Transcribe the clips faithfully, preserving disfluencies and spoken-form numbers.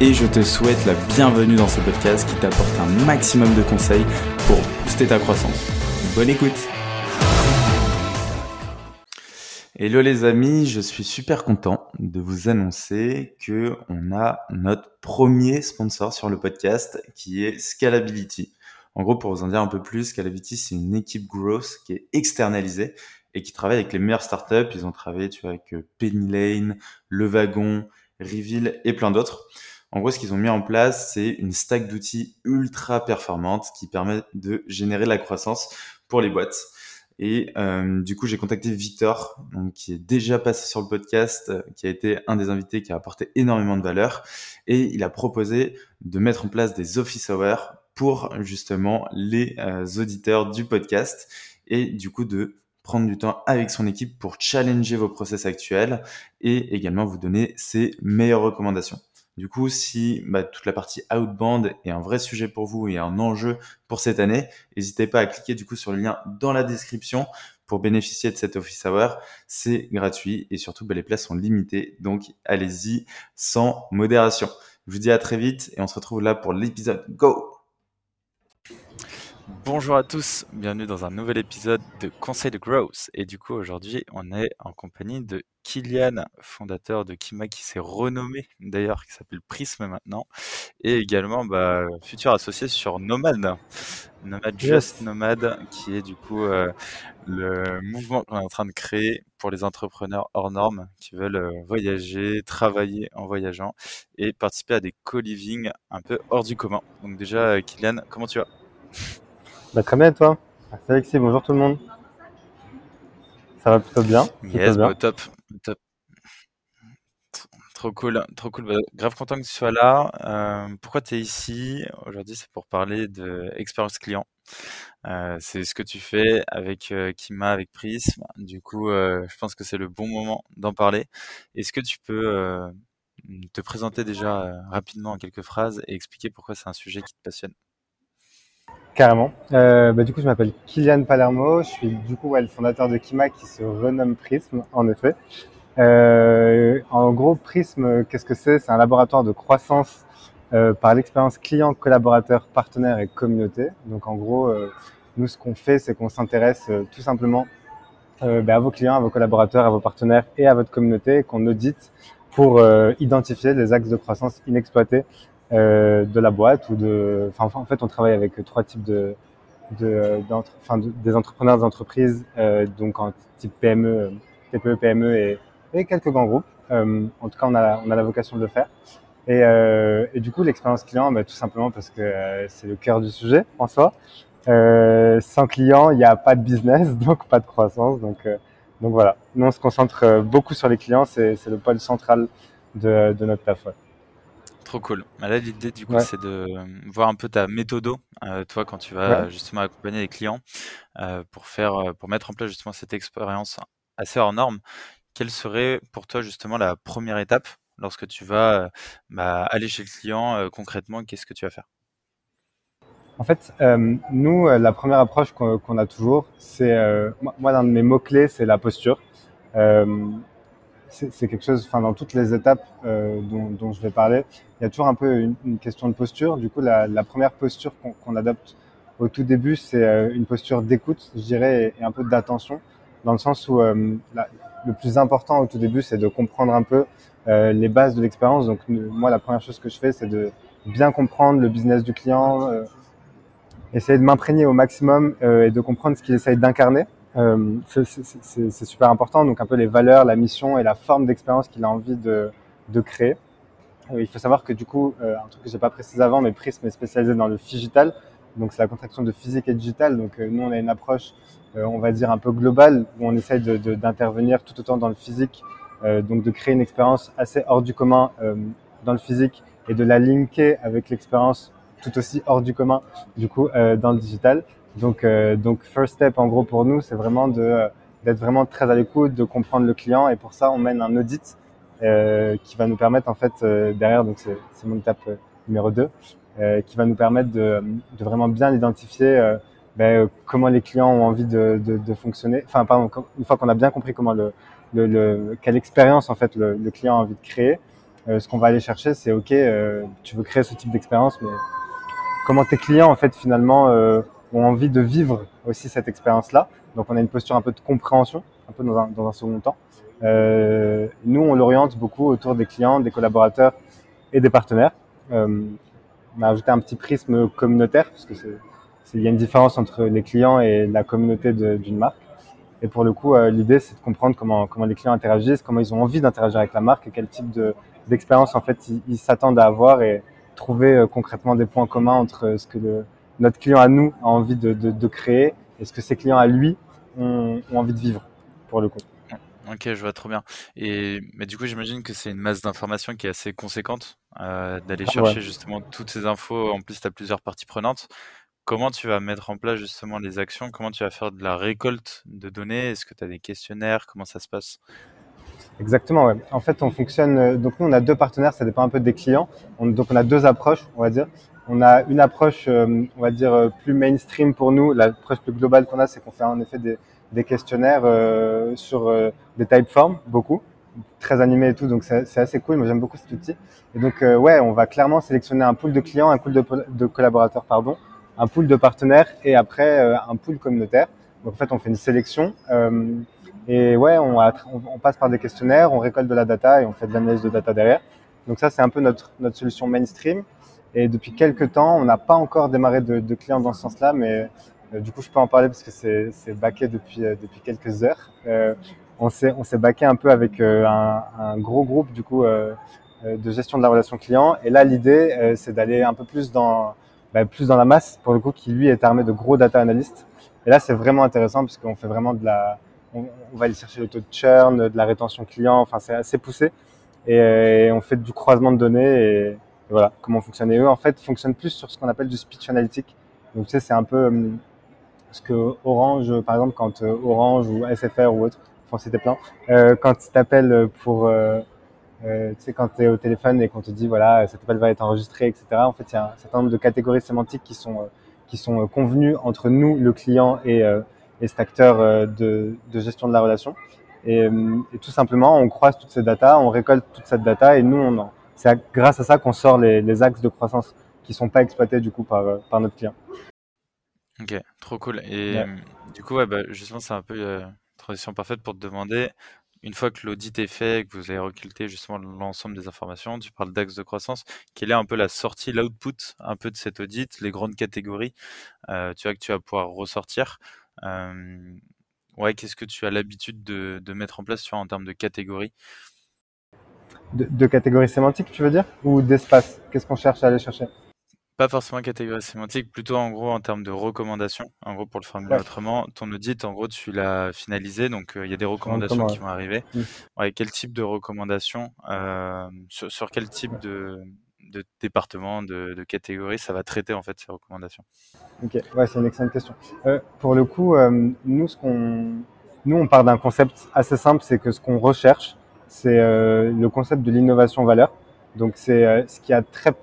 et je te souhaite la bienvenue dans ce podcast qui t'apporte un maximum de conseils pour booster ta croissance. Bonne écoute! Hello les amis, je suis super content de vous annoncer que on a notre premier sponsor sur le podcast qui est Scalability. En gros, pour vous en dire un peu plus, Scalability c'est une équipe growth qui est externalisée et qui travaille avec les meilleures startups. Ils ont travaillé tu vois, avec Penny Lane, Le Wagon, Reveal et plein d'autres. En gros, ce qu'ils ont mis en place, c'est une stack d'outils ultra performante qui permet de générer de la croissance pour les boîtes. Et euh, du coup, j'ai contacté Victor, donc, qui est déjà passé sur le podcast, euh, qui a été un des invités qui a apporté énormément de valeur. Et il a proposé de mettre en place des office hours pour justement les euh, auditeurs du podcast et du coup de prendre du temps avec son équipe pour challenger vos process actuels et également vous donner ses meilleures recommandations. Du coup, si bah, toute la partie outbound est un vrai sujet pour vous et un enjeu pour cette année, n'hésitez pas à cliquer du coup sur le lien dans la description pour bénéficier de cet office hour. C'est gratuit et surtout, bah, les places sont limitées, donc allez-y sans modération. Je vous dis à très vite et on se retrouve là pour l'épisode. Go! Bonjour à tous, bienvenue dans un nouvel épisode de Conseil de Growth. Et du coup, aujourd'hui, on est en compagnie de Killian, fondateur de Kyma, qui s'est renommé d'ailleurs, qui s'appelle Prism maintenant, et également bah, futur associé sur Nomad. Nomad, Just Nomad, qui est du coup euh, le mouvement qu'on est en train de créer pour les entrepreneurs hors normes qui veulent euh, voyager, travailler en voyageant et participer à des co-living un peu hors du commun. Donc déjà, Killian, comment tu vas ? Bah, très bien, et toi? C'est Alexis, bonjour tout le monde. Ça va plutôt bien. Plutôt yes, bien. Bah, top, top. Trop cool, trop cool. Bah, grave content que tu sois là. Euh, pourquoi tu es ici aujourd'hui? C'est pour parler de expérience client. Euh, c'est ce que tu fais avec euh, Kyma, avec Prism. Du coup, euh, je pense que c'est le bon moment d'en parler. Est-ce que tu peux euh, te présenter déjà euh, rapidement en quelques phrases et expliquer pourquoi c'est un sujet qui te passionne? Carrément. Euh, bah, du coup, je m'appelle Killian Palermo. Je suis du coup ouais, le fondateur de Kyma qui se renomme Prism, en effet. Euh, en gros, Prism, qu'est-ce que c'est? C'est un laboratoire de croissance euh, par l'expérience client, collaborateur, partenaire et communauté. Donc, en gros, euh, nous, ce qu'on fait, c'est qu'on s'intéresse euh, tout simplement euh, bah, à vos clients, à vos collaborateurs, à vos partenaires et à votre communauté, qu'on audite pour euh, identifier les axes de croissance inexploités Euh, de la boîte ou de, enfin en fait on travaille avec trois types de, de, d'entre, enfin de, des entrepreneurs d'entreprise euh, donc en type P M E, T P E, P M E et, et quelques grands groupes. Euh, en tout cas on a on a la vocation de le faire. Et, euh, et du coup l'expérience client, bah, tout simplement parce que euh, c'est le cœur du sujet en soi. Euh, sans client il n'y a pas de business, donc pas de croissance. Donc euh, donc voilà. Nous on se concentre beaucoup sur les clients, c'est c'est le pôle central de de notre taf. Ouais. Trop cool. Là, l'idée, du coup, ouais. c'est de voir un peu ta méthodo, euh, toi, quand tu vas ouais. justement accompagner les clients euh, pour faire, pour mettre en place justement cette expérience assez hors norme. Quelle serait pour toi justement la première étape lorsque tu vas bah, aller chez le client euh, concrètement? Qu'est-ce que tu vas faire? En fait, euh, nous, la première approche qu'on, qu'on a toujours, c'est euh, moi, l'un de mes mots-clés, c'est la posture. Euh, C'est, c'est quelque chose, enfin dans toutes les étapes euh, dont, dont je vais parler, il y a toujours un peu une, une question de posture. Du coup, la, la première posture qu'on, qu'on adopte au tout début, c'est euh, une posture d'écoute, je dirais, et, et un peu d'attention, dans le sens où euh, la, le plus important au tout début, c'est de comprendre un peu euh, les bases de l'expérience. Donc nous, moi, la première chose que je fais, c'est de bien comprendre le business du client, euh, essayer de m'imprégner au maximum euh, et de comprendre ce qu'il essaye d'incarner. Euh, c'est, c'est, c'est, c'est super important, donc un peu les valeurs, la mission et la forme d'expérience qu'il a envie de, de créer. Euh, il faut savoir que du coup, euh, un truc que j'ai pas précisé avant, mais Prism est spécialisé dans le phygital, donc c'est la contraction de physique et digital. Donc euh, nous on a une approche, euh, on va dire un peu globale, où on essaye de, de, d'intervenir tout autant dans le physique, euh, donc de créer une expérience assez hors du commun euh, dans le physique et de la linker avec l'expérience tout aussi hors du commun, du coup, euh, dans le digital. Donc, euh, donc first step, en gros, pour nous, c'est vraiment de euh, d'être vraiment très à l'écoute, de comprendre le client. Et pour ça, on mène un audit euh, qui va nous permettre, en fait, euh, derrière, donc c'est, c'est mon étape euh, numéro deux, euh, qui va nous permettre de, de vraiment bien identifier euh, ben, comment les clients ont envie de, de, de fonctionner. Enfin, pardon, une fois qu'on a bien compris comment le, le, le quelle expérience, en fait, le, le client a envie de créer, euh, ce qu'on va aller chercher, c'est OK, euh, tu veux créer ce type d'expérience, mais comment tes clients, en fait, finalement, euh, ont envie de vivre aussi cette expérience-là. Donc, on a une posture un peu de compréhension, un peu dans un, dans un second temps. Euh, nous, on l'oriente beaucoup autour des clients, des collaborateurs et des partenaires. Euh, on a ajouté un petit prisme communautaire, parce que c'est, c'est, il y a une différence entre les clients et la communauté de, d'une marque. Et pour le coup, euh, l'idée, c'est de comprendre comment, comment les clients interagissent, comment ils ont envie d'interagir avec la marque et quel type de, d'expérience, en fait, ils, ils s'attendent à avoir, et trouver euh, concrètement des points communs entre euh, ce que le, notre client à nous a envie de, de, de créer et ce que ses clients à lui ont, ont envie de vivre, pour le coup. Ok, je vois trop bien. Et, mais du coup, j'imagine que c'est une masse d'informations qui est assez conséquente, euh, d'aller ah, chercher ouais. justement toutes ces infos. En plus, tu as plusieurs parties prenantes. Comment tu vas mettre en place justement les actions? Comment tu vas faire de la récolte de données? Est-ce que tu as des questionnaires? Comment ça se passe? Exactement, ouais. En fait, on fonctionne... Donc, nous, on a deux partenaires, ça dépend un peu des clients. On, donc, on a deux approches, on va dire. On a une approche, euh, on va dire, plus mainstream pour nous. L'approche plus globale qu'on a, c'est qu'on fait en effet des, des questionnaires euh, sur euh, des typeforms, beaucoup, très animés et tout. Donc, c'est, c'est assez cool. Moi, j'aime beaucoup cet outil. Et donc, euh, ouais, on va clairement sélectionner un pool de clients, un pool de, de collaborateurs, pardon, un pool de partenaires et après, euh, un pool communautaire. Donc, en fait, on fait une sélection. Euh, Et ouais, on, a, on passe par des questionnaires, on récolte de la data et on fait de l'analyse de data derrière. Donc ça, c'est un peu notre, notre solution mainstream. Et depuis quelques temps, on n'a pas encore démarré de, de clients dans ce sens-là, mais euh, du coup, je peux en parler parce que c'est, c'est backé depuis, euh, depuis quelques heures. Euh, on s'est, on s'est backé un peu avec euh, un, un gros groupe du coup euh, de gestion de la relation client. Et là, l'idée, euh, c'est d'aller un peu plus dans, bah, plus dans la masse, pour le coup, qui lui est armé de gros data analystes. Et là, c'est vraiment intéressant parce qu'on fait vraiment de la... On, on va aller chercher le taux de churn, de la rétention client, enfin c'est assez poussé et, et on fait du croisement de données et, et voilà comment fonctionnent. Et eux en fait fonctionnent plus sur ce qu'on appelle du speech analytique. Donc tu sais, c'est un peu hum, ce que Orange, par exemple, quand euh, Orange ou S F R ou autre, enfin c'était plein, euh, quand ils t'appellent pour, euh, euh, tu sais, quand tu es au téléphone et qu'on te dit voilà, cet appel va être enregistré, et cetera. En fait, il y a un certain nombre de catégories sémantiques qui sont, euh, qui sont euh, convenues entre nous, le client et euh, et cet acteur de, de gestion de la relation. Et, et tout simplement, on croise toutes ces datas, on récolte toute cette data et nous, on en, c'est à, grâce à ça qu'on sort les, les axes de croissance qui ne sont pas exploités du coup par, par notre client. Ok, trop cool. Et ouais. du coup, ouais, bah, justement, c'est un peu euh, une transition parfaite pour te demander, une fois que l'audit est fait, que vous avez reculté justement l'ensemble des informations, tu parles d'axes de croissance, quelle est un peu la sortie, l'output un peu de cet audit, les grandes catégories euh, tu vois, que tu vas pouvoir ressortir? Euh, ouais, qu'est-ce que tu as l'habitude de, de mettre en place, tu vois, en termes de catégories de, de catégories sémantiques, tu veux dire? Ou d'espace? Qu'est-ce qu'on cherche à aller chercher? Pas forcément catégories sémantiques, plutôt en gros en termes de recommandations. En gros, pour le formuler ouais. autrement, ton audit, en gros, tu l'as finalisé, donc il euh, y a des recommandations Comment, qui ouais. vont arriver. Mmh. Ouais, quel type de recommandations euh, sur, sur quel type ouais. de... de département, de, de catégorie, ça va traiter en fait ces recommandations? Ok, ouais, c'est une excellente question. Euh, pour le coup, euh, nous, ce qu'on, nous, on part d'un concept assez simple, c'est que ce qu'on recherche, c'est euh, le concept de l'innovation valeur. Donc, c'est euh, ce qui a très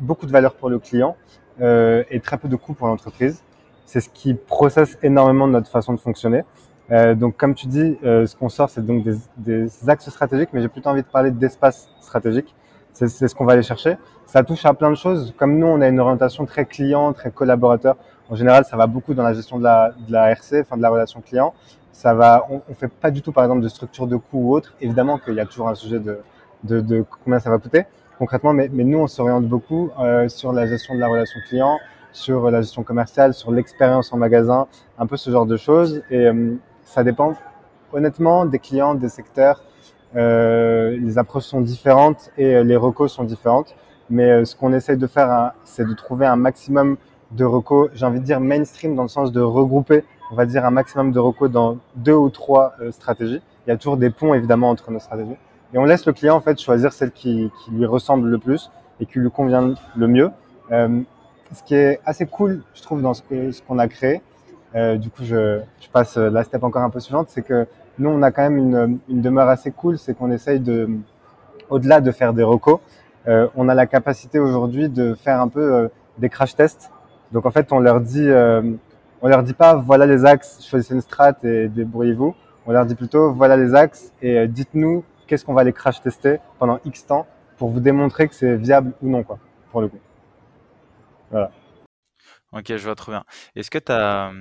beaucoup de valeur pour le client euh, et très peu de coût pour l'entreprise. C'est ce qui processe énormément de notre façon de fonctionner. Euh, donc, comme tu dis, euh, ce qu'on sort, c'est donc des, des axes stratégiques, mais j'ai plutôt envie de parler d'espace stratégique. C'est, c'est ce qu'on va aller chercher. Ça touche à plein de choses. Comme nous, on a une orientation très client, très collaborateur. En général, ça va beaucoup dans la gestion de la, de la R C, enfin de la relation client. Ça va, on, on fait pas du tout, par exemple, de structure de coût ou autre. Évidemment qu'il y a toujours un sujet de, de, de combien ça va coûter concrètement, mais, mais nous, on s'oriente beaucoup euh, sur la gestion de la relation client, sur la gestion commerciale, sur l'expérience en magasin, un peu ce genre de choses. Et euh, ça dépend honnêtement des clients, des secteurs. Euh, les approches sont différentes et euh, les recos sont différentes, mais euh, ce qu'on essaye de faire, hein, c'est de trouver un maximum de recos, j'ai envie de dire mainstream, dans le sens de regrouper, on va dire, un maximum de recos dans deux ou trois euh, stratégies. Il y a toujours des ponts évidemment entre nos stratégies et on laisse le client en fait choisir celle qui, qui lui ressemble le plus et qui lui convient le mieux. Euh, ce qui est assez cool, je trouve, dans ce, que, ce qu'on a créé, euh, du coup, je, je passe la step encore un peu suivante, c'est que nous, on a quand même une, une demeure assez cool, c'est qu'on essaye de, au-delà de faire des recos, euh, on a la capacité aujourd'hui de faire un peu euh, des crash tests. Donc, en fait, on leur dit, euh, on leur dit pas, voilà les axes, choisissez une strat et débrouillez-vous. On leur dit plutôt, voilà les axes et dites-nous qu'est-ce qu'on va les crash tester pendant X temps pour vous démontrer que c'est viable ou non, quoi, pour le coup. Voilà. Ok, je vois trop bien. Est-ce que tu as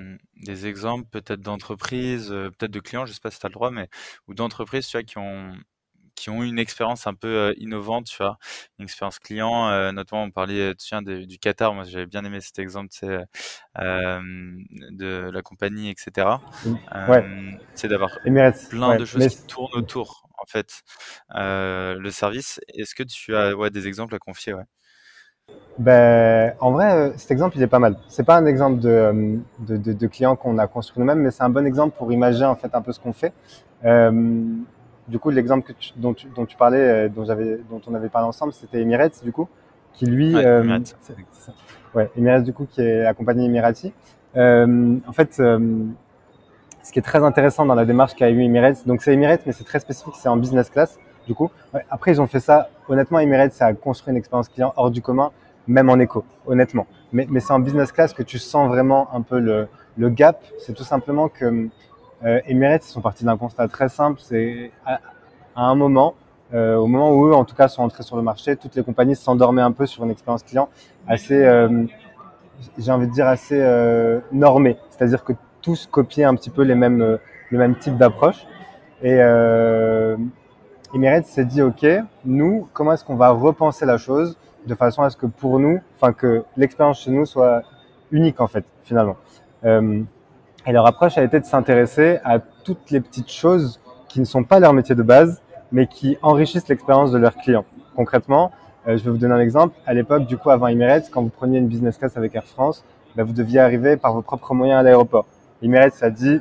des exemples peut-être d'entreprises, euh, peut-être de clients, je sais pas si tu as le droit, mais ou d'entreprises, tu vois, qui ont qui ont une expérience un peu euh, innovante, tu vois, une expérience client, euh, notamment on parlait tu sais, de, du Qatar, moi j'avais bien aimé cet exemple, tu sais, euh, de la compagnie, et cetera. Euh, ouais. C'est d'avoir Emirates, plein ouais. de choses mais... qui tournent autour, en fait, euh, le service. Est-ce que tu as ouais, des exemples à confier ouais. Ben, en vrai, cet exemple, il est pas mal. C'est pas un exemple de, de, de, de client qu'on a construit nous-mêmes, mais c'est un bon exemple pour imaginer en fait un peu ce qu'on fait. Euh, du coup, l'exemple que tu, dont, tu, dont tu parlais, dont, j'avais, dont on avait parlé ensemble, c'était Emirates, du coup, qui lui, ouais, euh, Emirates. C'est, c'est ouais, Emirates, du coup, qui est la compagnie Emirati. Euh, en fait, euh, ce qui est très intéressant dans la démarche qu'a eu Emirates, donc c'est Emirates, mais c'est très spécifique, c'est en business class. Du coup, ouais, après, ils ont fait ça. Honnêtement, Emirates, ça a construit une expérience client hors du commun, même en éco, honnêtement. Mais, mais c'est en business class que tu sens vraiment un peu le, le gap. C'est tout simplement que euh, Emirates, ils sont partis d'un constat très simple. C'est à, à un moment, euh, au moment où eux, en tout cas, sont entrés sur le marché, toutes les compagnies s'endormaient un peu sur une expérience client assez, euh, j'ai envie de dire, assez euh, normée. C'est-à-dire que tous copiaient un petit peu les mêmes, euh, le même type d'approche. Et... Euh, Emirates s'est dit, OK, nous, comment est-ce qu'on va repenser la chose de façon à ce que pour nous, enfin, que l'expérience chez nous soit unique, en fait, finalement. Euh, et leur approche a été de s'intéresser à toutes les petites choses qui ne sont pas leur métier de base, mais qui enrichissent l'expérience de leurs clients. Concrètement, euh, je vais vous donner un exemple. À l'époque, du coup, avant Emirates, quand vous preniez une business class avec Air France, ben, vous deviez arriver par vos propres moyens à l'aéroport. Emirates a dit,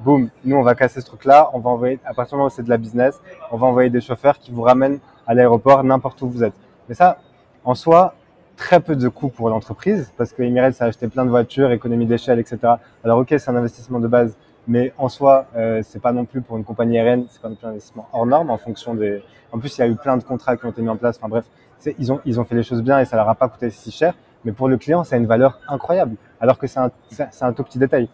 boum, nous, on va casser ce truc-là. On va envoyer, à partir du moment où c'est de la business, on va envoyer des chauffeurs qui vous ramènent à l'aéroport, n'importe où vous êtes. Mais ça, en soi, très peu de coûts pour l'entreprise parce que Emirates a acheté plein de voitures, économie d'échelle, et cetera. Alors, OK, c'est un investissement de base, mais en soi, euh, c'est pas non plus pour une compagnie aérienne, c'est pas non plus un investissement hors norme en fonction des, en plus, il y a eu plein de contrats qui ont été mis en place. Enfin, bref, c'est, ils ont, ils ont fait les choses bien et ça leur a pas coûté si cher. Mais pour le client, ça a une valeur incroyable. Alors que c'est un, c'est un tout petit détail.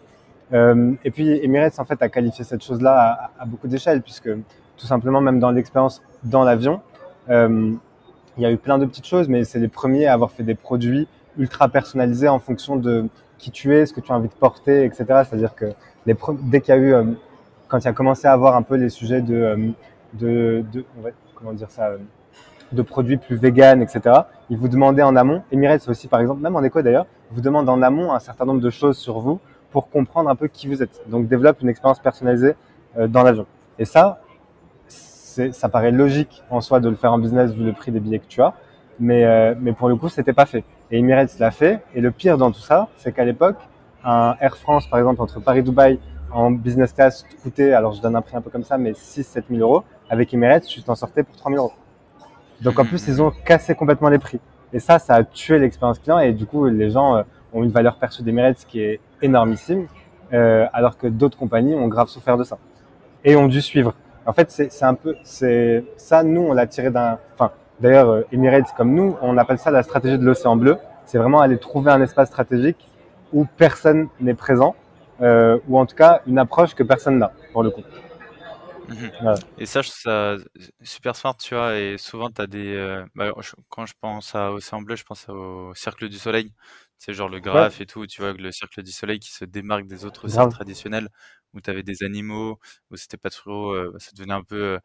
Euh, et puis Emirates en fait a qualifié cette chose-là à, à beaucoup d'échelles puisque tout simplement même dans l'expérience dans l'avion, euh, il y a eu plein de petites choses mais c'est les premiers à avoir fait des produits ultra personnalisés en fonction de qui tu es, ce que tu as envie de porter, et cetera. C'est-à-dire que les pre- dès qu'il y a eu, euh, quand il y a commencé à avoir un peu les sujets de, euh, de, de on va, comment dire ça, euh, de produits plus vegan, et cetera. Ils vous demandaient en amont, Emirates aussi par exemple, même en éco d'ailleurs, vous demandent en amont un certain nombre de choses sur vous pour comprendre un peu qui vous êtes. Donc, développe une expérience personnalisée euh, dans l'avion. Et ça, c'est, ça paraît logique en soi de le faire en business vu le prix des billets que tu as, mais, euh, mais pour le coup, c'était pas fait. Et Emirates l'a fait. Et le pire dans tout ça, c'est qu'à l'époque, un Air France, par exemple, entre Paris-Dubaï en business class coûtait, alors je donne un prix un peu comme ça, mais six à sept mille euros. Avec Emirates, tu t'en sortais pour trois mille euros. Donc, en plus, ils ont cassé complètement les prix. Et ça, ça a tué l'expérience client. Et du coup, les gens euh, ont une valeur perçue d'Emirates qui est énormissime, euh, alors que d'autres compagnies ont grave souffert de ça et ont dû suivre. En fait, c'est, c'est un peu, c'est ça. Nous, on l'a tiré d'un. Enfin, d'ailleurs, euh, Emirates comme nous, on appelle ça la stratégie de l'océan bleu. C'est vraiment aller trouver un espace stratégique où personne n'est présent, euh, ou en tout cas une approche que personne n'a pour le coup. Mmh. Voilà. Et ça, je trouve ça super smart, tu vois. Et souvent, t'as des. Euh, bah, quand je pense à Océan Bleu, je pense au Cirque du Soleil. C'est genre le graphe ouais. et tout, tu vois, le Cirque du Soleil qui se démarque des autres cirques traditionnels où tu avais des animaux, où c'était pas trop, euh, ça devenait un peu,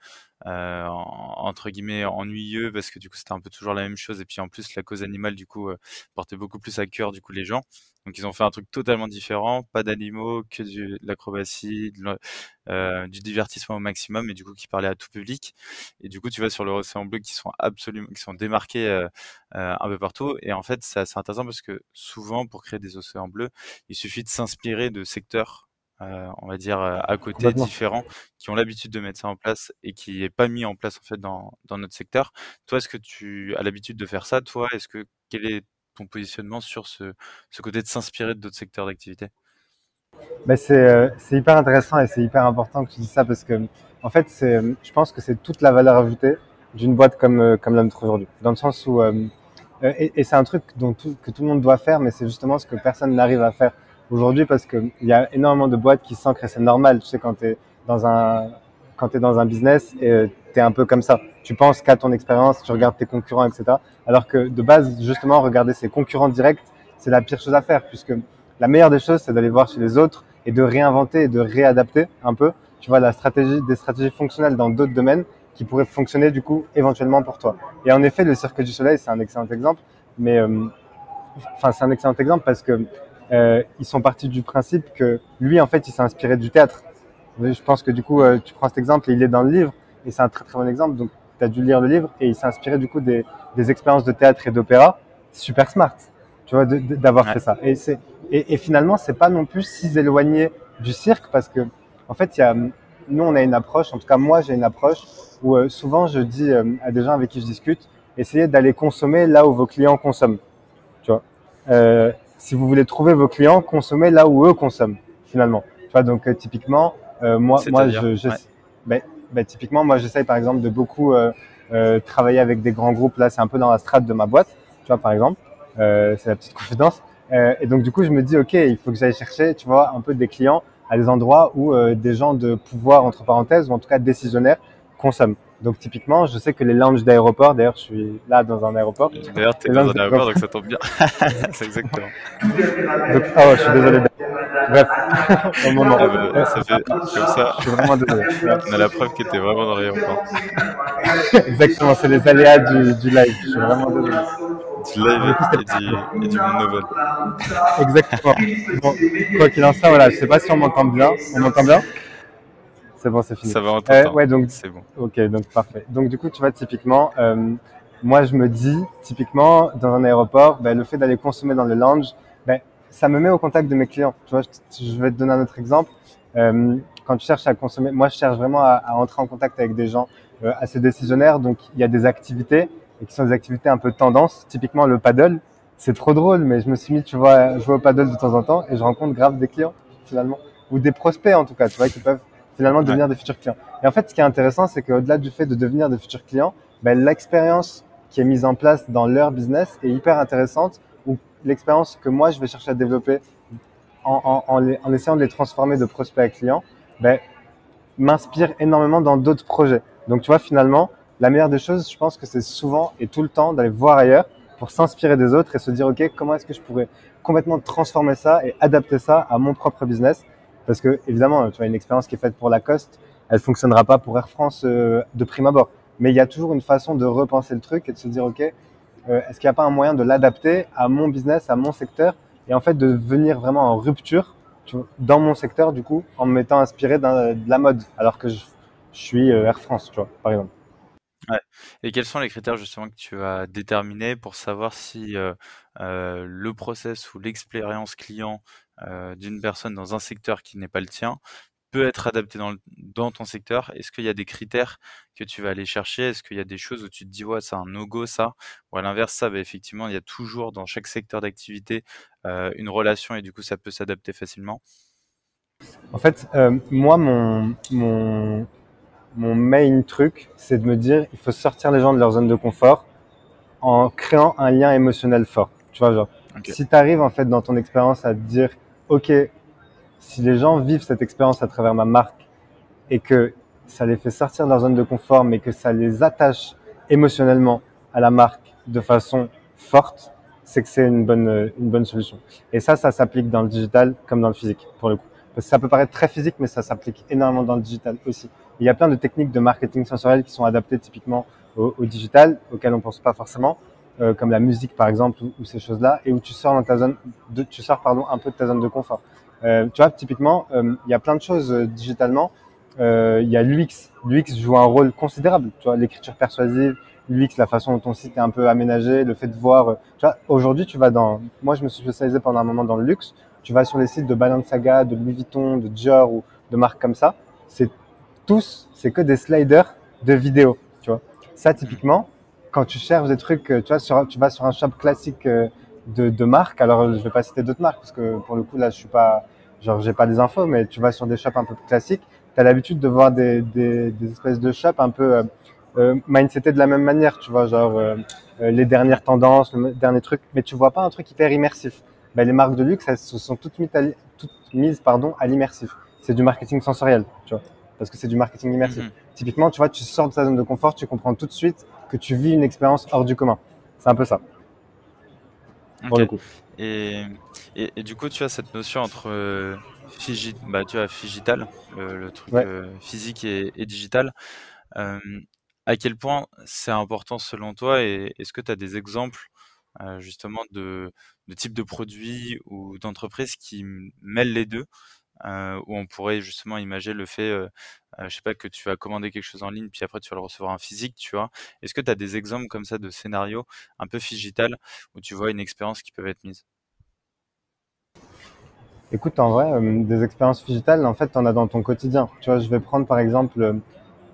euh, en, entre guillemets, ennuyeux parce que du coup, c'était un peu toujours la même chose. Et puis en plus, la cause animale, du coup, euh, portait beaucoup plus à cœur, du coup, les gens. Donc, ils ont fait un truc totalement différent, pas d'animaux, que du, de l'acrobatie, de, euh, du divertissement au maximum et du coup, qui parlait à tout public. Et du coup, tu vois, sur le Océan Bleu, qui sont absolument, qui sont démarqués euh, euh, un peu partout. Et en fait, c'est assez intéressant parce que souvent, pour créer des océans bleus, il suffit de s'inspirer de secteurs euh, on va dire, euh, à côté, différents, qui ont l'habitude de mettre ça en place et qui n'est pas mis en place en fait dans, dans notre secteur. Toi, est-ce que tu as l'habitude de faire ça? Toi, est-ce que quel est ton positionnement sur ce, ce côté de s'inspirer d'autres secteurs d'activité? Ben c'est, euh, c'est hyper intéressant et c'est hyper important que tu dis ça parce que, en fait, c'est, je pense que c'est toute la valeur ajoutée d'une boîte comme, euh, comme la nôtre aujourd'hui. Dans le sens où, euh, et, et c'est un truc dont tout, que tout le monde doit faire, mais c'est justement ce que personne n'arrive à faire aujourd'hui parce qu'il y a énormément de boîtes qui s'ancrent et c'est normal. Tu sais, quand t'es dans un, quand t'es dans un business et euh, t'es un peu comme ça. Tu penses qu'à ton expérience, tu regardes tes concurrents, et cetera. Alors que de base, justement, regarder ses concurrents directs, c'est la pire chose à faire puisque la meilleure des choses, c'est d'aller voir chez les autres et de réinventer et de réadapter un peu, tu vois, la stratégie, des stratégies fonctionnelles dans d'autres domaines qui pourraient fonctionner du coup éventuellement pour toi. Et en effet, le Cirque du Soleil, c'est un excellent exemple, mais euh, enfin c'est un excellent exemple parce que euh, ils sont partis du principe que lui, en fait, il s'est inspiré du théâtre. Je pense que du coup, euh, tu prends cet exemple, et il est dans le livre et c'est un très très bon exemple. Donc, tu as dû lire le livre et il s'est inspiré du coup des, des expériences de théâtre et d'opéra. Super smart, tu vois, de, de, d'avoir ouais. fait ça. Et c'est Et, et finalement, c'est pas non plus si éloigné du cirque parce que, en fait, il y a, nous, on a une approche, en tout cas, moi, j'ai une approche où euh, souvent je dis euh, à des gens avec qui je discute, essayez d'aller consommer là où vos clients consomment. Tu vois, euh, si vous voulez trouver vos clients, consommez là où eux consomment, finalement. Tu vois, donc, euh, typiquement, euh, moi, moi je, je, ouais. ben, ben, typiquement, moi, j'essaye par exemple de beaucoup euh, euh, travailler avec des grands groupes. Là, c'est un peu dans la strate de ma boîte, tu vois, par exemple, euh, c'est la petite confidence. Euh, et donc, du coup, je me dis, OK, il faut que j'aille chercher, tu vois, un peu des clients à des endroits où euh, des gens de pouvoir, entre parenthèses, ou en tout cas décisionnaires, consomment. Donc, typiquement, je sais que les lounges d'aéroport, d'ailleurs, je suis là dans un aéroport. D'ailleurs, tu es dans un aéroport, donc ça tombe bien. C'est exactement. Donc, ah ouais, je suis désolé. Bref, au moment. Ah bah, ça fait comme ça. Je suis vraiment désolé. On a la preuve que tu es vraiment dans l'aéroport. Exactement, c'est les aléas du, du live. Je suis vraiment désolé. Du live et du monde novel. Exactement. Bon, quoi qu'il en soit, voilà, je ne sais pas si on m'entend bien. On m'entend bien? C'est bon, c'est fini. Ça va en euh, ouais, donc, c'est bon. Ok, donc parfait. Donc du coup, tu vois, typiquement, euh, moi je me dis, typiquement, dans un aéroport, bah, le fait d'aller consommer dans le lounge, bah, ça me met au contact de mes clients. Tu vois, je, je vais te donner un autre exemple. Euh, quand tu cherches à consommer, moi je cherche vraiment à, à entrer en contact avec des gens euh, assez décisionnaires. Donc il y a des activités et qui sont des activités un peu tendance. Typiquement le paddle, c'est trop drôle, mais je me suis mis, tu vois, jouer au paddle de temps en temps et je rencontre grave des clients finalement, ou des prospects en tout cas, tu vois, qui peuvent finalement devenir ouais. des futurs clients. Et en fait, ce qui est intéressant, c'est qu'au-delà du fait de devenir des futurs clients, ben, l'expérience qui est mise en place dans leur business est hyper intéressante, ou l'expérience que moi, je vais chercher à développer en, en, en, les, en essayant de les transformer de prospects à clients, ben, m'inspire énormément dans d'autres projets. Donc, tu vois, finalement, la meilleure des choses, je pense que c'est souvent et tout le temps d'aller voir ailleurs pour s'inspirer des autres et se dire, OK, comment est-ce que je pourrais complètement transformer ça et adapter ça à mon propre business ? Parce que, évidemment, tu vois, une expérience qui est faite pour Lacoste, elle fonctionnera pas pour Air France euh, de prime abord. Mais il y a toujours une façon de repenser le truc et de se dire, OK, euh, est-ce qu'il n'y a pas un moyen de l'adapter à mon business, à mon secteur, et en fait de venir vraiment en rupture, tu vois, dans mon secteur, du coup, en me mettant inspiré d'un, de la mode, alors que je, je suis euh, Air France, tu vois, par exemple. Ouais. Et quels sont les critères justement que tu as déterminés pour savoir si euh, euh, le process ou l'expérience client euh, d'une personne dans un secteur qui n'est pas le tien peut être adapté dans, le, dans ton secteur? Est-ce qu'il y a des critères que tu vas aller chercher? Est-ce qu'il y a des choses où tu te dis ouais, c'est un no-go ça? Ou à l'inverse, ça, bah, effectivement, il y a toujours dans chaque secteur d'activité euh, une relation et du coup, ça peut s'adapter facilement. En fait, euh, moi, mon... mon... Mon main truc, c'est de me dire, il faut sortir les gens de leur zone de confort en créant un lien émotionnel fort. Tu vois, genre, okay. Si tu arrives en fait dans ton expérience à te dire, OK, si les gens vivent cette expérience à travers ma marque et que ça les fait sortir de leur zone de confort, mais que ça les attache émotionnellement à la marque de façon forte, c'est que c'est une bonne, une bonne solution. Et ça, ça s'applique dans le digital comme dans le physique, pour le coup. Parce que ça peut paraître très physique, mais ça s'applique énormément dans le digital aussi. Il y a plein de techniques de marketing sensoriel qui sont adaptées typiquement au, au digital, auxquelles on ne pense pas forcément, euh, comme la musique par exemple ou, ou ces choses-là, et où tu sors, dans ta zone de, tu sors pardon, un peu de ta zone de confort. Euh, tu vois, typiquement, euh, il y a plein de choses euh, digitalement. Euh, il y a l'U X. L'U X joue un rôle considérable. Tu vois, l'écriture persuasive, l'U X, la façon dont ton site est un peu aménagé, le fait de voir… Euh, tu vois, aujourd'hui, tu vas dans… Moi, je me suis spécialisé pendant un moment dans le luxe. tu vas sur les sites de Balenciaga, de Louis Vuitton, de Dior ou de marques comme ça, c'est tous, c'est que des sliders de vidéos, tu vois. Ça, typiquement, quand tu cherches des trucs, tu vois, sur, tu vas sur un shop classique de, de marques, alors je vais pas citer d'autres marques parce que pour le coup, là, je suis pas, genre, j'ai pas des infos, mais tu vas sur des shops un peu classiques, tu as l'habitude de voir des, des, des espèces de shops un peu euh, euh, mindsetés de la même manière, tu vois, genre euh, les dernières tendances, le dernier truc, mais tu vois pas un truc hyper immersif. Ben, les marques de luxe, elles se sont toutes mises, à, toutes mises pardon, à l'immersif. C'est du marketing sensoriel, tu vois, parce que c'est du marketing immersif. Mmh. Typiquement, tu vois, tu sors de ta zone de confort, tu comprends tout de suite que tu vis une expérience hors du commun. C'est un peu ça. Pour okay. le coup. Et, et, et du coup, tu as cette notion entre euh, figi, bah, tu as figital, le, le truc ouais. euh, physique et, et digital. Euh, à quel point c'est important selon toi et est-ce que tu as des exemples euh, justement de, de types de produits ou d'entreprises qui mêlent les deux euh, où on pourrait justement imaginer le fait, euh, euh, je sais pas, que tu vas commander quelque chose en ligne puis après tu vas le recevoir en physique, tu vois. Est-ce que tu as des exemples comme ça de scénarios un peu figital où tu vois une expérience qui peut être mise? Écoute, en vrai, euh, des expériences digitales, en fait, tu en as dans ton quotidien. Tu vois, je vais prendre par exemple,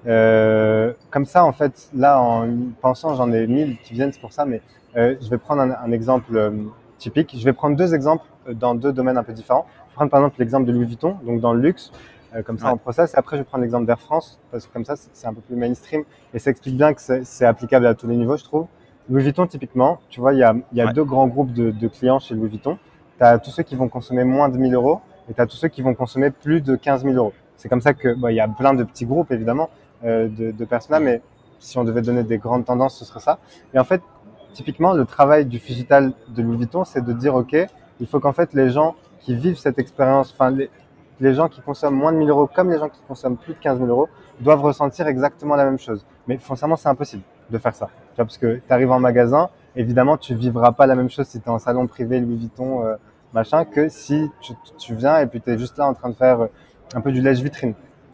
euh, comme ça, en fait, là, en pensant, j'en ai mille qui viennent, c'est pour ça, mais euh, je vais prendre un, un exemple euh, typique. Je vais prendre deux exemples euh, dans deux domaines un peu différents. Je vais prendre par exemple l'exemple de Louis Vuitton, donc dans le luxe, euh, comme ça, ouais. en process. Et après, je vais prendre l'exemple d'Air France, parce que comme ça, c'est, c'est un peu plus mainstream et ça explique bien que c'est, c'est applicable à tous les niveaux, je trouve. Louis Vuitton, typiquement, tu vois, il y a, y a ouais. deux grands groupes de, de clients chez Louis Vuitton. Tu as tous ceux qui vont consommer moins de mille euros et tu as tous ceux qui vont consommer plus de quinze mille euros. C'est comme ça que bah, y a plein de petits groupes, évidemment, euh, de, de personnes, mais si on devait donner des grandes tendances, ce serait ça. Et en fait, typiquement, le travail du digital de Louis Vuitton, c'est de dire, OK, il faut qu'en fait, les gens qui vivent cette expérience, enfin, les, les gens qui consomment moins de mille euros comme les gens qui consomment plus de quinze mille euros doivent ressentir exactement la même chose. Mais foncièrement, c'est impossible de faire ça. Tu vois, parce que tu arrives en magasin, évidemment, tu vivras pas la même chose si tu es en salon privé, Louis Vuitton, euh, machin, que si tu, tu viens et puis tu es juste là en train de faire un peu du lèche-vitrine,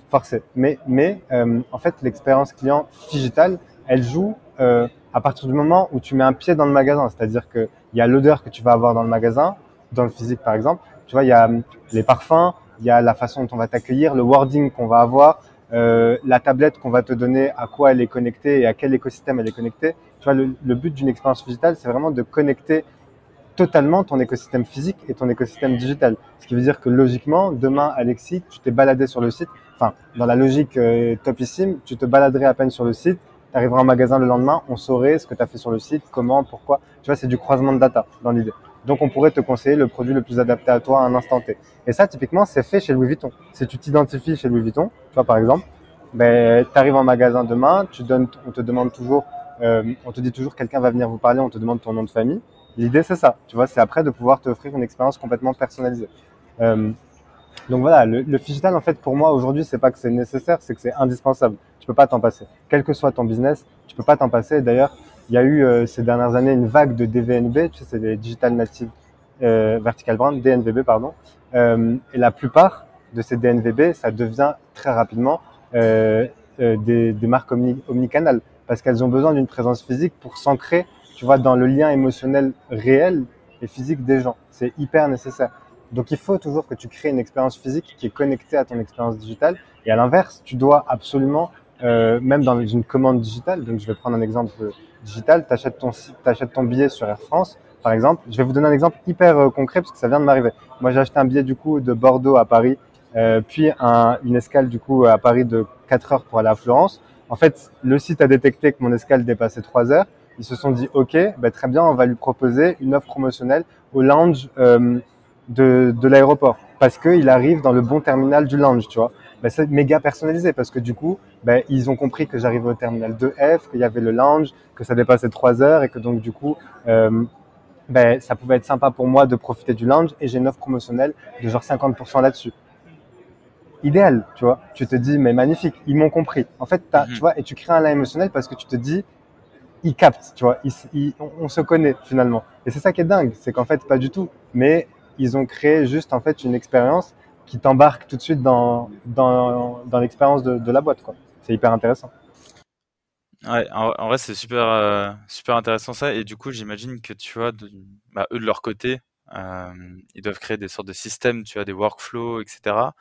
forcé. Mais, mais euh, en fait, l'expérience client digitale, elle joue euh, à partir du moment où tu mets un pied dans le magasin. C'est-à-dire qu'il y a l'odeur que tu vas avoir dans le magasin, dans le physique par exemple. Tu vois, il y a les parfums, il y a la façon dont on va t'accueillir, le wording qu'on va avoir, Euh, la tablette qu'on va te donner, à quoi elle est connectée et à quel écosystème elle est connectée. Tu vois, le, le but d'une expérience digitale, c'est vraiment de connecter totalement ton écosystème physique et ton écosystème digital. Ce qui veut dire que logiquement, demain, Alexis, tu t'es baladé sur le site. Enfin, dans la logique euh, topissime, tu te baladerais à peine sur le site. Tu arriveras en magasin le lendemain, on saurait ce que tu as fait sur le site, comment, pourquoi. Tu vois, c'est du croisement de data dans l'idée. Donc, on pourrait te conseiller le produit le plus adapté à toi à un instant T. Et ça, typiquement, c'est fait chez Louis Vuitton. Si tu t'identifies chez Louis Vuitton, tu vois, par exemple, ben, tu arrives en magasin demain, tu donnes, on te demande toujours, euh, on te dit toujours quelqu'un va venir vous parler, on te demande ton nom de famille. L'idée, c'est ça. Tu vois, c'est après de pouvoir t'offrir une expérience complètement personnalisée. Euh, donc voilà, le, le digital, en fait, pour moi, aujourd'hui, c'est pas que c'est nécessaire, c'est que c'est indispensable. Tu peux pas t'en passer. Quel que soit ton business, tu peux pas t'en passer. D'ailleurs, il y a eu euh, ces dernières années une vague de D V N B, tu sais, c'est des Digital Native euh, Vertical Brand, D N V B pardon. Euh, et la plupart de ces D N V B, ça devient très rapidement euh, euh, des, des marques omni, omnicanales parce qu'elles ont besoin d'une présence physique pour s'ancrer, tu vois, dans le lien émotionnel réel et physique des gens. C'est hyper nécessaire. Donc, il faut toujours que tu crées une expérience physique qui est connectée à ton expérience digitale. Et à l'inverse, tu dois absolument, euh, même dans une commande digitale, donc je vais prendre un exemple digital, t'achètes ton, t'achètes ton billet sur Air France, par exemple. Je vais vous donner un exemple hyper concret parce que ça vient de m'arriver. Moi, j'ai acheté un billet du coup de Bordeaux à Paris, euh, puis un, une escale du coup à Paris de quatre heures pour aller à Florence. En fait, le site a détecté que mon escale dépassait trois heures. Ils se sont dit, OK, bah, très bien, on va lui proposer une offre promotionnelle au lounge euh, de, de l'aéroport parce qu'il arrive dans le bon terminal du lounge, tu vois. Ben, c'est méga personnalisé parce que du coup, ben, ils ont compris que j'arrivais au terminal deux F, qu'il y avait le lounge, que ça dépassait trois heures et que donc du coup, euh, ben, ça pouvait être sympa pour moi de profiter du lounge et j'ai une offre promotionnelle de genre cinquante pour cent là-dessus. Idéal, tu vois. Tu te dis, mais magnifique, ils m'ont compris. En fait, t'as, mmh. tu vois, et tu crées un lien émotionnel parce que tu te dis, ils captent, tu vois, ils, ils, on, on se connaît finalement. Et c'est ça qui est dingue, c'est qu'en fait, pas du tout, mais ils ont créé juste en fait une expérience qui t'embarque tout de suite dans, dans, dans l'expérience de, de la boîte, quoi. C'est hyper intéressant. Ouais, en, en vrai, c'est super, euh, super intéressant ça. Et du coup, j'imagine que tu vois, de, bah, eux de leur côté, Euh, ils doivent créer des sortes de systèmes, tu as des workflows, et cetera.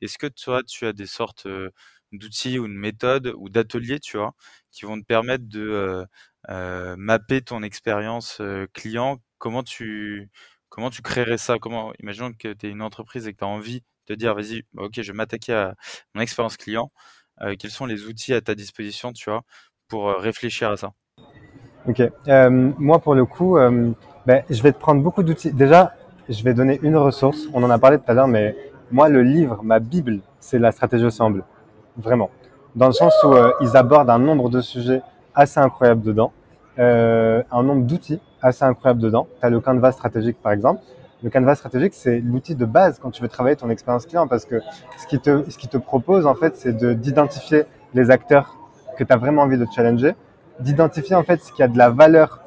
Est-ce que toi, tu as des sortes euh, d'outils ou de méthodes ou d'ateliers, tu vois, qui vont te permettre de euh, euh, mapper ton expérience euh, client? Comment tu, comment tu créerais ça? Comment, imaginons que tu es une entreprise et que tu as envie de dire, vas-y, bah, ok, je vais m'attaquer à mon expérience client. Euh, quels sont les outils à ta disposition, tu vois, pour euh, réfléchir à ça? Ok. Euh, moi, pour le coup, euh, ben, je vais te prendre beaucoup d'outils. Déjà, je vais donner une ressource. On en a parlé tout à l'heure, mais moi, le livre, ma Bible, c'est la stratégie au semble. Vraiment. Dans le sens où euh, ils abordent un nombre de sujets assez incroyables dedans, euh, un nombre d'outils assez incroyables dedans. Tu as le canevas stratégique, par exemple. Le canevas stratégique, c'est l'outil de base quand tu veux travailler ton expérience client, parce que ce qui te, ce qui te propose, en fait, c'est de, d'identifier les acteurs que tu as vraiment envie de challenger, d'identifier en fait ce qui a de la valeur,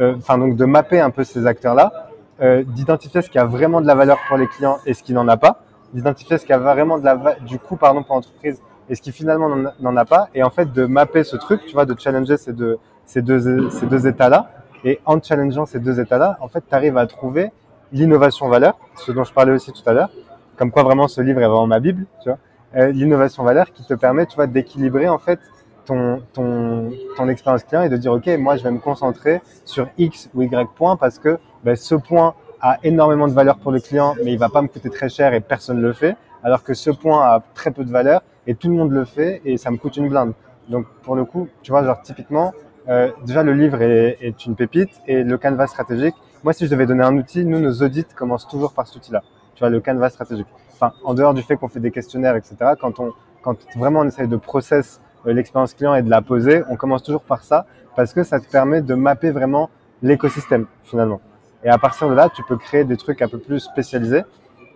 enfin euh, donc de mapper un peu ces acteurs-là, euh, d'identifier ce qui a vraiment de la valeur pour les clients et ce qui n'en a pas, d'identifier ce qui a vraiment de la va- du coût pardon pour l'entreprise et ce qui finalement n'en a, n'en a pas, et en fait de mapper ce truc, tu vois, de challenger ces deux ces deux ces deux états-là, et en challengeant ces deux états-là, en fait, tu arrives à trouver l'innovation valeur, ce dont je parlais aussi tout à l'heure, comme quoi vraiment ce livre est vraiment ma Bible, tu vois, euh, l'innovation valeur qui te permet, tu vois, d'équilibrer en fait ton, ton, ton expérience client et de dire, ok, moi je vais me concentrer sur X ou Y point parce que ben, ce point a énormément de valeur pour le client mais il va pas me coûter très cher et personne le fait, alors que ce point a très peu de valeur et tout le monde le fait et ça me coûte une blinde. Donc pour le coup, tu vois, genre typiquement, euh, déjà le livre est, est une pépite, et le canevas stratégique, moi si je devais donner un outil, nous nos audits commencent toujours par cet outil-là, tu vois, le canevas stratégique. Enfin, en dehors du fait qu'on fait des questionnaires, et cetera, quand on, quand vraiment on essaye de process l'expérience client et de la poser, on commence toujours par ça parce que ça te permet de mapper vraiment l'écosystème finalement. Et à partir de là, tu peux créer des trucs un peu plus spécialisés.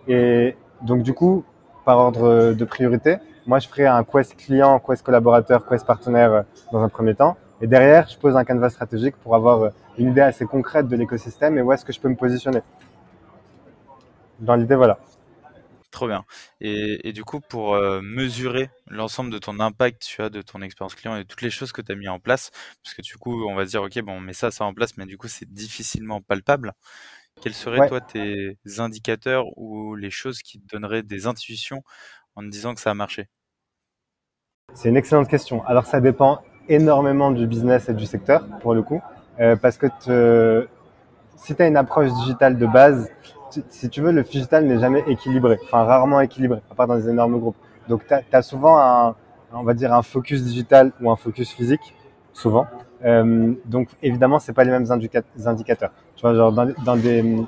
Et donc du coup, par ordre de priorité, moi je ferai un quest client, quest collaborateur, quest partenaire dans un premier temps. Et derrière, je pose un canevas stratégique pour avoir une idée assez concrète de l'écosystème et où est-ce que je peux me positionner. Dans l'idée, voilà. Trop bien. Et, et du coup, pour euh, mesurer l'ensemble de ton impact, tu vois, de ton expérience client et de toutes les choses que tu as mis en place, parce que du coup, on va se dire, ok, bon, on met ça, ça en place, mais du coup, c'est difficilement palpable. Quels seraient, ouais, toi, tes indicateurs ou les choses qui te donneraient des intuitions en te disant que ça a marché? C'est une excellente question. Alors, ça dépend énormément du business et du secteur, pour le coup, euh, parce que te... si tu as une approche digitale de base, si tu veux, le digital n'est jamais équilibré, enfin rarement équilibré, à part dans des énormes groupes. Donc, tu as souvent un, on va dire, un focus digital ou un focus physique, souvent. Euh, donc, évidemment, c'est pas les mêmes indica- indicateurs. Tu vois, genre dans, dans des,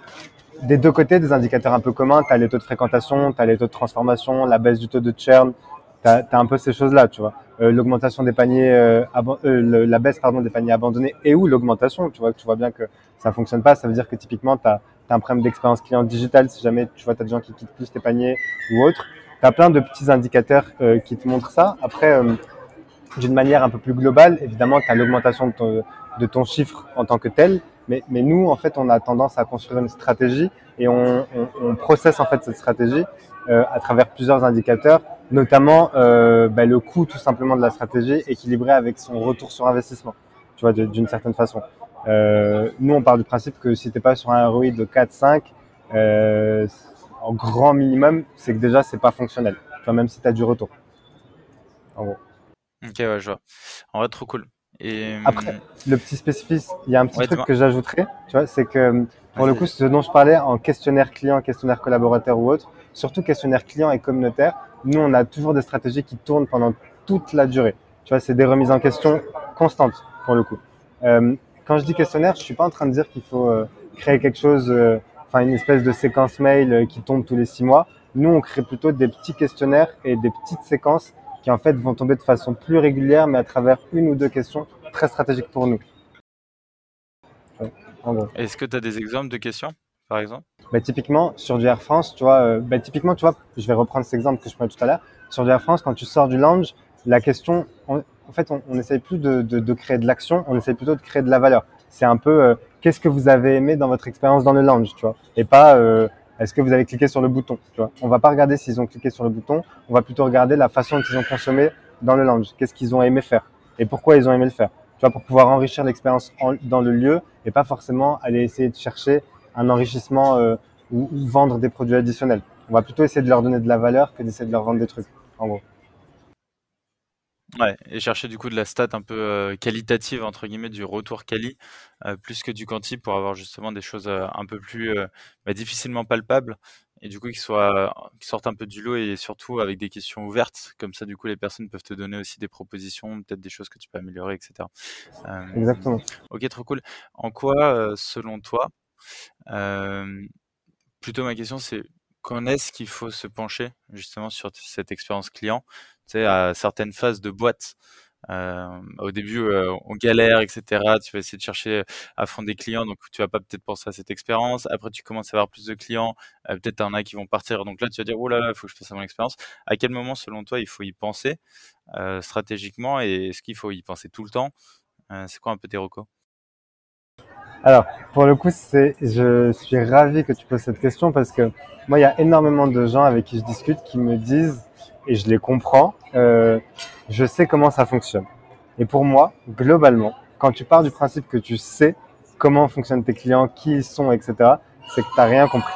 des deux côtés, des indicateurs un peu communs, tu as les taux de fréquentation, tu as les taux de transformation, la baisse du taux de churn, tu as un peu ces choses-là, tu vois. Euh, l'augmentation des paniers, euh, aban- euh, le, la baisse pardon des paniers abandonnés et ou l'augmentation, tu vois, tu vois bien que ça fonctionne pas, ça veut dire que typiquement, tu as T'as un problème d'expérience client digitale, si jamais tu vois, t'as des gens qui quittent plus tes paniers ou autre. T'as plein de petits indicateurs euh, qui te montrent ça. Après, euh, d'une manière un peu plus globale, évidemment, t'as l'augmentation de ton, de ton chiffre en tant que tel. Mais, mais nous, en fait, on a tendance à construire une stratégie et on, on, on processe en fait cette stratégie euh, à travers plusieurs indicateurs, notamment euh, bah, le coût tout simplement de la stratégie équilibré avec son retour sur investissement, tu vois, de, d'une certaine façon. Euh, nous, on part du principe que si t'es pas sur un R O I de quatre à cinq, euh, en grand minimum, c'est que déjà, c'est pas fonctionnel. Enfin, même si t'as du retour. En gros. Ok, ouais, je vois. En vrai, trop cool. Et... Après, le petit spécifique, il y a un petit ouais, truc que j'ajouterais, tu vois, c'est que pour Vas-y. le coup, ce dont je parlais en questionnaire client, questionnaire collaborateur ou autre, surtout questionnaire client et communautaire, nous, on a toujours des stratégies qui tournent pendant toute la durée. Tu vois, c'est des remises en question constantes pour le coup. Euh, Quand je dis questionnaire, je suis pas en train de dire qu'il faut euh, créer quelque chose, enfin euh, une espèce de séquence mail euh, qui tombe tous les six mois. Nous, on crée plutôt des petits questionnaires et des petites séquences qui en fait vont tomber de façon plus régulière, mais à travers une ou deux questions très stratégiques pour nous. Ouais, en gros. Est-ce que tu as des exemples de questions, par exemple ? Bah, typiquement, sur du Air France, tu vois, euh, bah, typiquement, tu vois, je vais reprendre cet exemple que je prenais tout à l'heure. Sur du Air France, quand tu sors du lounge, la question… On, En fait, on n'essaye plus de, de, de créer de l'action, on essaye plutôt de créer de la valeur. C'est un peu euh, qu'est-ce que vous avez aimé dans votre expérience dans le lounge, tu vois, et pas euh, est-ce que vous avez cliqué sur le bouton, tu vois. On va pas regarder s'ils ont cliqué sur le bouton, on va plutôt regarder la façon dont ils ont consommé dans le lounge, qu'est-ce qu'ils ont aimé faire et pourquoi ils ont aimé le faire, tu vois, pour pouvoir enrichir l'expérience en, dans le lieu et pas forcément aller essayer de chercher un enrichissement euh, ou, ou vendre des produits additionnels. On va plutôt essayer de leur donner de la valeur que d'essayer de leur vendre des trucs, en gros. Ouais, et chercher du coup de la stat un peu euh, qualitative, entre guillemets, du retour quali, euh, plus que du quanti, pour avoir justement des choses euh, un peu plus euh, bah, difficilement palpables, et du coup qui soient, qui sortent un peu du lot, et surtout avec des questions ouvertes, comme ça du coup les personnes peuvent te donner aussi des propositions, peut-être des choses que tu peux améliorer, et cetera. Euh, Exactement. Ok, trop cool. En quoi, selon toi, euh, plutôt ma question c'est, quand est-ce qu'il faut se pencher justement sur cette expérience client, tu sais, à certaines phases de boîte. Euh, au début, euh, on galère, et cetera. Tu vas essayer de chercher à fond des clients, donc tu vas pas peut-être penser à cette expérience. Après, tu commences à avoir plus de clients, euh, peut-être t'en as qui vont partir. Donc là, tu vas dire, oh là là, il faut que je fasse à mon expérience. À quel moment, selon toi, il faut y penser euh, stratégiquement, et est-ce qu'il faut y penser tout le temps euh, C'est quoi un peu tes recos? Alors, pour le coup, c'est, je suis ravi que tu poses cette question parce que moi, il y a énormément de gens avec qui je discute qui me disent, et je les comprends, euh, je sais comment ça fonctionne. Et pour moi, globalement, quand tu pars du principe que tu sais comment fonctionnent tes clients, qui ils sont, et cetera, c'est que tu n'as rien compris.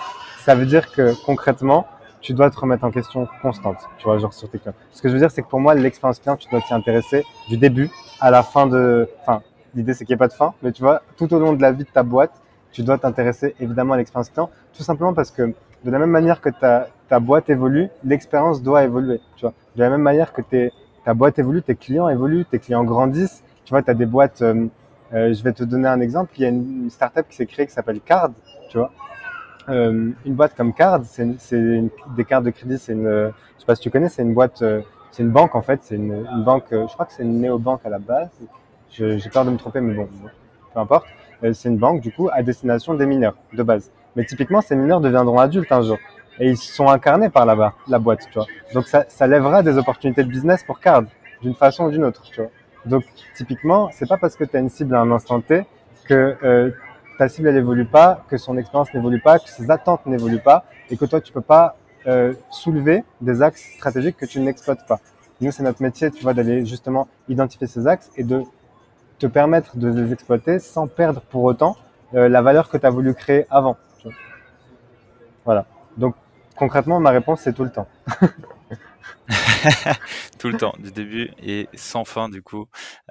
Ça veut dire que concrètement, tu dois te remettre en question constante, tu vois, genre sur tes clients. Ce que je veux dire, c'est que pour moi, l'expérience client, tu dois t'y intéresser du début à la fin de... Enfin, l'idée, c'est qu'il n'y ait pas de fin, mais tu vois, tout au long de la vie de ta boîte, tu dois t'intéresser évidemment à l'expérience client, tout simplement parce que de la même manière que ta, ta boîte évolue, l'expérience doit évoluer, tu vois. De la même manière que tes, ta boîte évolue, tes clients évoluent, tes clients grandissent, tu vois, tu as des boîtes, euh, euh, je vais te donner un exemple, il y a une, une startup qui s'est créée qui s'appelle Kard, tu vois. Euh, une boîte comme Kard, c'est, une, c'est une, des cartes de crédit, c'est une, euh, je sais pas si tu connais, c'est une boîte, euh, c'est une banque en fait, c'est une, une banque, euh, je crois que c'est une néobanque à la base. Je, j'ai peur de me tromper, mais bon, peu importe. C'est une banque, du coup, à destination des mineurs, de base. Mais typiquement, ces mineurs deviendront adultes un jour. Et ils sont incarnés par là-bas, la boîte, tu vois. Donc, ça, ça lèvera des opportunités de business pour Kard, d'une façon ou d'une autre, tu vois. Donc, typiquement, c'est pas parce que tu as une cible à un instant T que euh, ta cible, elle évolue pas, que son expérience n'évolue pas, que ses attentes n'évoluent pas, et que toi, tu peux pas euh, soulever des axes stratégiques que tu n'exploites pas. Nous, c'est notre métier, tu vois, d'aller justement identifier ces axes et de te permettre de les exploiter sans perdre pour autant euh, la valeur que tu as voulu créer avant. Voilà. Donc, concrètement, ma réponse, c'est tout le temps. Tout le temps, du début et sans fin, du coup,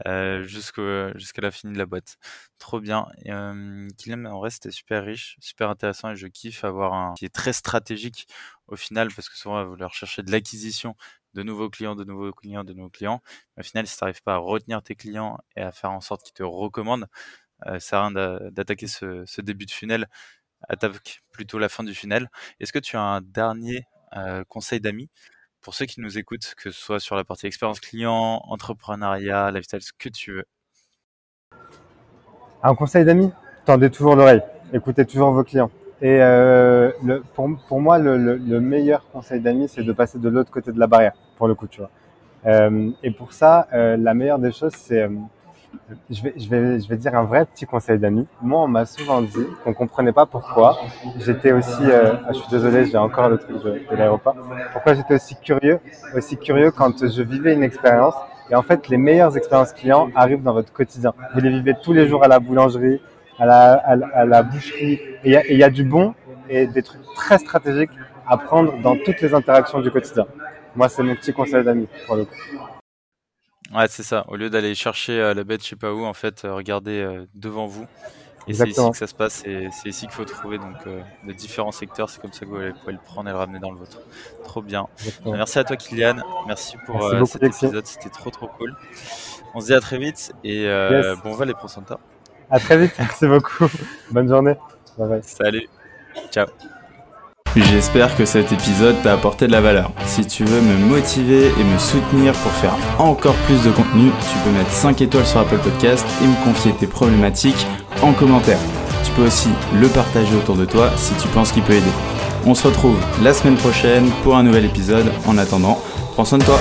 euh, jusqu'au, jusqu'à la fin de la boîte. Trop bien. Et, euh, Killian, en vrai, c'était super riche, super intéressant et je kiffe avoir un qui est très stratégique au final parce que souvent, on va vouloir chercher de l'acquisition, de nouveaux clients, de nouveaux clients, de nouveaux clients. Mais au final, si tu n'arrives pas à retenir tes clients et à faire en sorte qu'ils te recommandent, euh, ça sert à rien d'attaquer ce, ce début de funnel, attaque plutôt la fin du funnel. Est-ce que tu as un dernier euh, conseil d'amis pour ceux qui nous écoutent, que ce soit sur la partie expérience client, entrepreneuriat, lifestyle, ce que tu veux? Un conseil d'amis, tendez toujours l'oreille, écoutez toujours vos clients. Et euh, le, pour, pour moi, le, le, le meilleur conseil d'amis, c'est de passer de l'autre côté de la barrière, pour le coup, tu vois. Euh, et pour ça, euh, la meilleure des choses, c'est... Euh, je, vais, je, vais, je vais dire un vrai petit conseil d'amis. Moi, on m'a souvent dit qu'on ne comprenait pas pourquoi j'étais aussi... Euh, ah, je suis désolé, j'ai encore le truc de, de l'aéroport. Pourquoi j'étais aussi curieux, aussi curieux quand je vivais une expérience. Et en fait, les meilleures expériences clients arrivent dans votre quotidien. Vous les vivez tous les jours à la boulangerie, à la, à, la, à la boucherie, et il y, y a du bon et des trucs très stratégiques à prendre dans toutes les interactions du quotidien. Moi, c'est mon petit conseil d'amis pour le coup. Ouais, c'est ça. Au lieu d'aller chercher euh, la bête je sais pas où, en fait, euh, regardez euh, devant vous. Et exactement. C'est ici que ça se passe et c'est ici qu'il faut trouver. Donc, euh, les différents secteurs, c'est comme ça que vous pouvez le prendre et le ramener dans le vôtre. Trop bien. Exactement. Merci à toi, Killian. Merci pour Merci euh, beaucoup, cet Alexis. Épisode. C'était trop, trop cool. On se dit à très vite et euh, yes. Bon vol les procentas. À très vite, merci beaucoup. Bonne journée. Bye bye. Salut. Ciao. J'espère que cet épisode t'a apporté de la valeur. Si tu veux me motiver et me soutenir pour faire encore plus de contenu, tu peux mettre cinq étoiles sur Apple Podcast et me confier tes problématiques en commentaire. Tu peux aussi le partager autour de toi si tu penses qu'il peut aider. On se retrouve la semaine prochaine pour un nouvel épisode. En attendant, prends soin de toi.